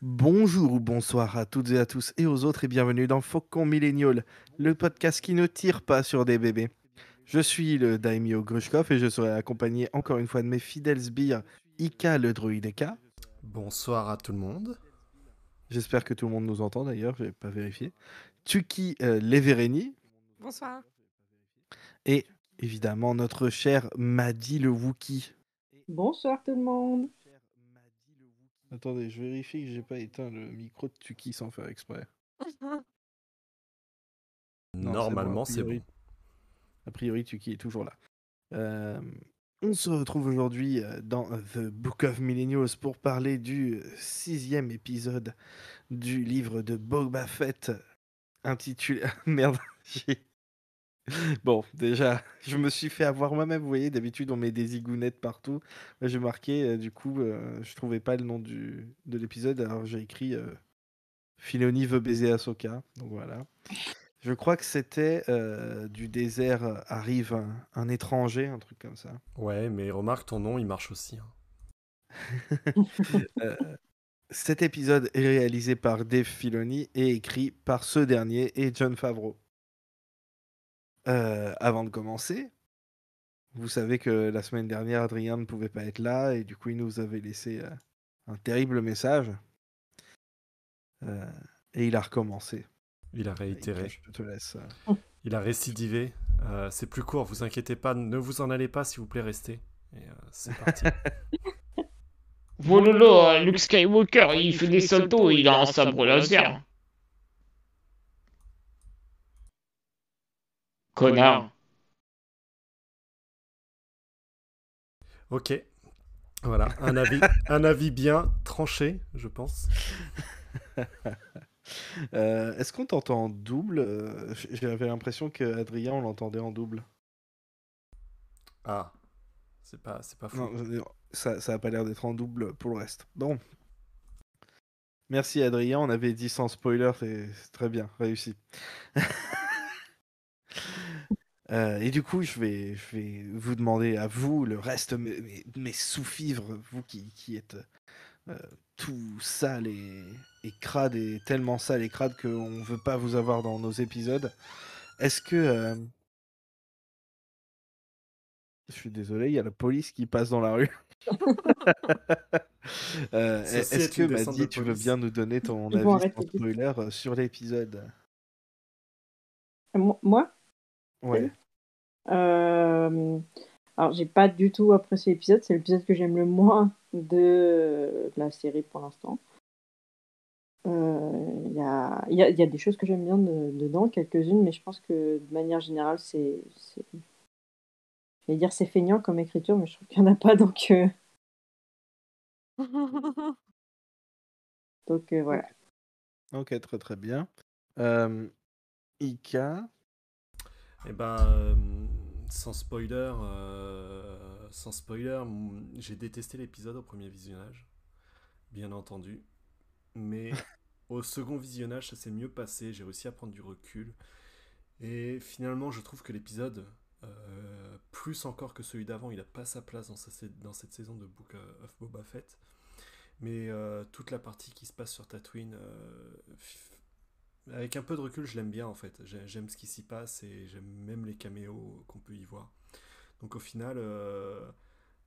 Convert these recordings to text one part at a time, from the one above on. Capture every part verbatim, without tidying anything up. Bonjour ou bonsoir à toutes et à tous et aux autres et bienvenue dans Faucon Millennial, le podcast qui ne tire pas sur des bébés. Je suis le Daimyo Grushkov et je serai accompagné encore une fois de mes fidèles sbires Ika le Druideka. Bonsoir à tout le monde. J'espère que tout le monde nous entend d'ailleurs, je n'ai pas vérifié. Tuki euh, Levereni. Bonsoir. Et évidemment notre cher Madi le Wookie. Bonsoir tout le monde. Attendez, je vérifie que j'ai pas éteint le micro de Tuki sans faire exprès. Non, normalement, c'est bon. A priori, Tuki est toujours là. Euh, on se retrouve aujourd'hui dans The Book of Millennials pour parler du sixième épisode du livre de Boba Fett intitulé... Merde, j'ai... Bon, déjà, je me suis fait avoir moi-même, vous voyez, d'habitude on met des zigounettes partout. Là, j'ai marqué, euh, du coup, euh, je trouvais pas le nom du, de l'épisode, alors j'ai écrit euh, Filoni veut baiser Ahsoka, donc voilà. Je crois que c'était euh, du désert arrive un, un étranger, un truc comme ça. Ouais, mais remarque, ton nom, il marche aussi. Hein. euh, cet épisode est réalisé par Dave Filoni et écrit par ce dernier et John Favreau. Euh, avant de commencer, vous savez que la semaine dernière, Adrien ne pouvait pas être là et du coup, il nous avait laissé euh, un terrible message. Euh, et il a recommencé. Il a réitéré. Et je te laisse. Euh... Il a récidivé. Euh, c'est plus court, vous inquiétez pas. Ne vous en allez pas, s'il vous plaît, restez. Et euh, c'est parti. Vololo, Luke Skywalker, il fait des saltos, il a un sabre laser. Connard. Ok, voilà, un avis, un avis bien tranché, je pense. euh, est-ce qu'on t'entend en double ? J'avais l'impression qu'Adrien, on l'entendait en double. Ah, c'est pas, c'est pas fou. Non, ça, ça a pas l'air d'être en double pour le reste. Bon, merci Adrien, on avait dit sans spoiler, c'est, c'est très bien, réussi. Euh, et du coup, je vais, je vais vous demander à vous, le reste, mes, mes, mes sous-fivres, vous qui, qui êtes euh, tout sale et, et crade, et tellement sale et crade qu'on ne veut pas vous avoir dans nos épisodes. Est-ce que... Euh... Je suis désolé, il y a la police qui passe dans la rue. euh, Ceci est-ce que, Madi, tu veux bien nous donner ton Ils avis en spoiler sur l'épisode ? Moi ? Ouais. Euh, alors j'ai pas du tout apprécié l'épisode, c'est l'épisode que j'aime le moins de, de la série pour l'instant. Il euh, y, a, y, a, y a des choses que j'aime bien de, dedans, quelques-unes, mais je pense que de manière générale c'est, c'est... je vais dire c'est feignant comme écriture, mais je trouve qu'il y en a pas donc euh... donc euh, voilà. Ok, très très bien. Euh, Ika. Eh ben, euh, sans spoiler, euh, sans spoiler, j'ai détesté l'épisode au premier visionnage, bien entendu. Mais au second visionnage, ça s'est mieux passé, j'ai réussi à prendre du recul. Et finalement, je trouve que l'épisode, euh, plus encore que celui d'avant, il n'a pas sa place dans, sa, dans cette saison de Book of Boba Fett. Mais euh, toute la partie qui se passe sur Tatooine... Euh, avec un peu de recul, je l'aime bien en fait. J'aime ce qui s'y passe et j'aime même les caméos qu'on peut y voir. Donc au final, euh,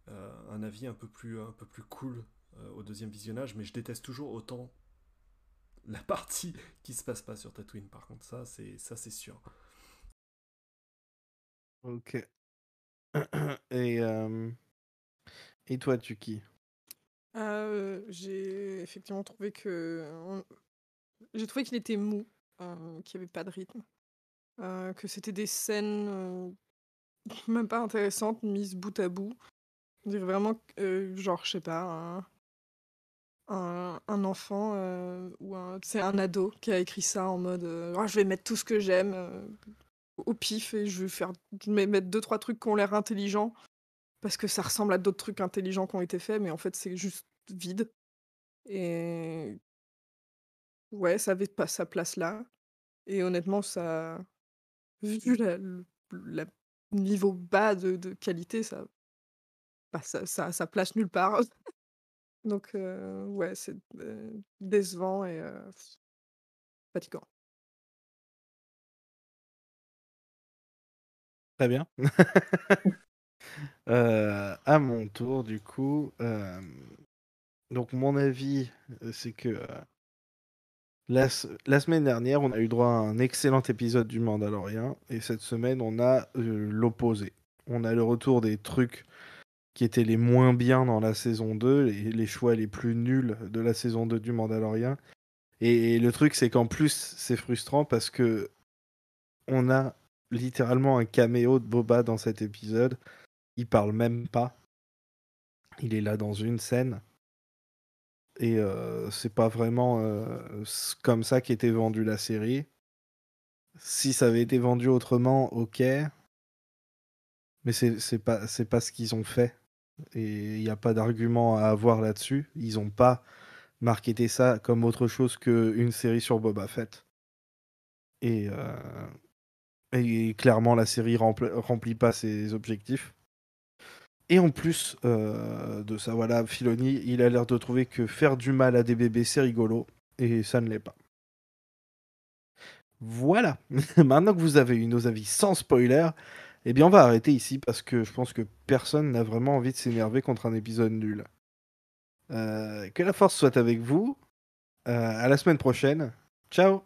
euh, un avis un peu plus, un peu plus cool euh, au deuxième visionnage, mais je déteste toujours autant la partie qui se passe pas sur Tatooine. Par contre, ça, c'est, ça, c'est sûr. Ok. Et, euh... et toi, Tuki ? euh, J'ai effectivement trouvé que... J'ai trouvé qu'il était mou, euh, qu'il n'y avait pas de rythme, euh, que c'était des scènes euh, même pas intéressantes, mises bout à bout. On dirait vraiment, euh, genre, je sais pas, un, un, un enfant euh, ou un, c'est un ado qui a écrit ça en mode euh, oh, je vais mettre tout ce que j'aime euh, au pif et je vais faire, je vais mettre deux, trois trucs qui ont l'air intelligents parce que ça ressemble à d'autres trucs intelligents qui ont été faits, mais en fait, c'est juste vide. Et. Ouais, ça avait pas sa place là. Et honnêtement, ça, vu le niveau bas de, de qualité, ça n'a bah, ça, ça, ça place nulle part. Donc, euh, ouais, c'est euh, décevant et euh, fatigant. Très bien. Euh, à mon tour, du coup. euh, Donc, mon avis, euh, c'est que euh, la, s- la semaine dernière, on a eu droit à un excellent épisode du Mandalorian. Et cette semaine, on a euh, l'opposé. On a le retour des trucs qui étaient les moins bien dans la saison deux, les, les choix les plus nuls de la saison deux du Mandalorian. Et, et le truc, c'est qu'en plus, c'est frustrant parce que on a littéralement un caméo de Boba dans cet épisode. Il parle même pas. Il est là dans une scène. Et euh, c'est pas vraiment euh, s- comme ça qu'était vendue la série. Si ça avait été vendu autrement, ok. Mais c'est c'est pas, c'est pas ce qu'ils ont fait. Et il n'y a pas d'argument à avoir là-dessus. Ils ont pas marketé ça comme autre chose qu'une série sur Boba Fett. Et, euh, et clairement, la série rempl- remplit pas ses objectifs. Et en plus euh, de ça, voilà, Filoni, il a l'air de trouver que faire du mal à des bébés, c'est rigolo. Et ça ne l'est pas. Voilà. Maintenant que vous avez eu nos avis sans spoiler, eh bien, on va arrêter ici parce que je pense que personne n'a vraiment envie de s'énerver contre un épisode nul. Euh, que la force soit avec vous. Euh, à la semaine prochaine. Ciao.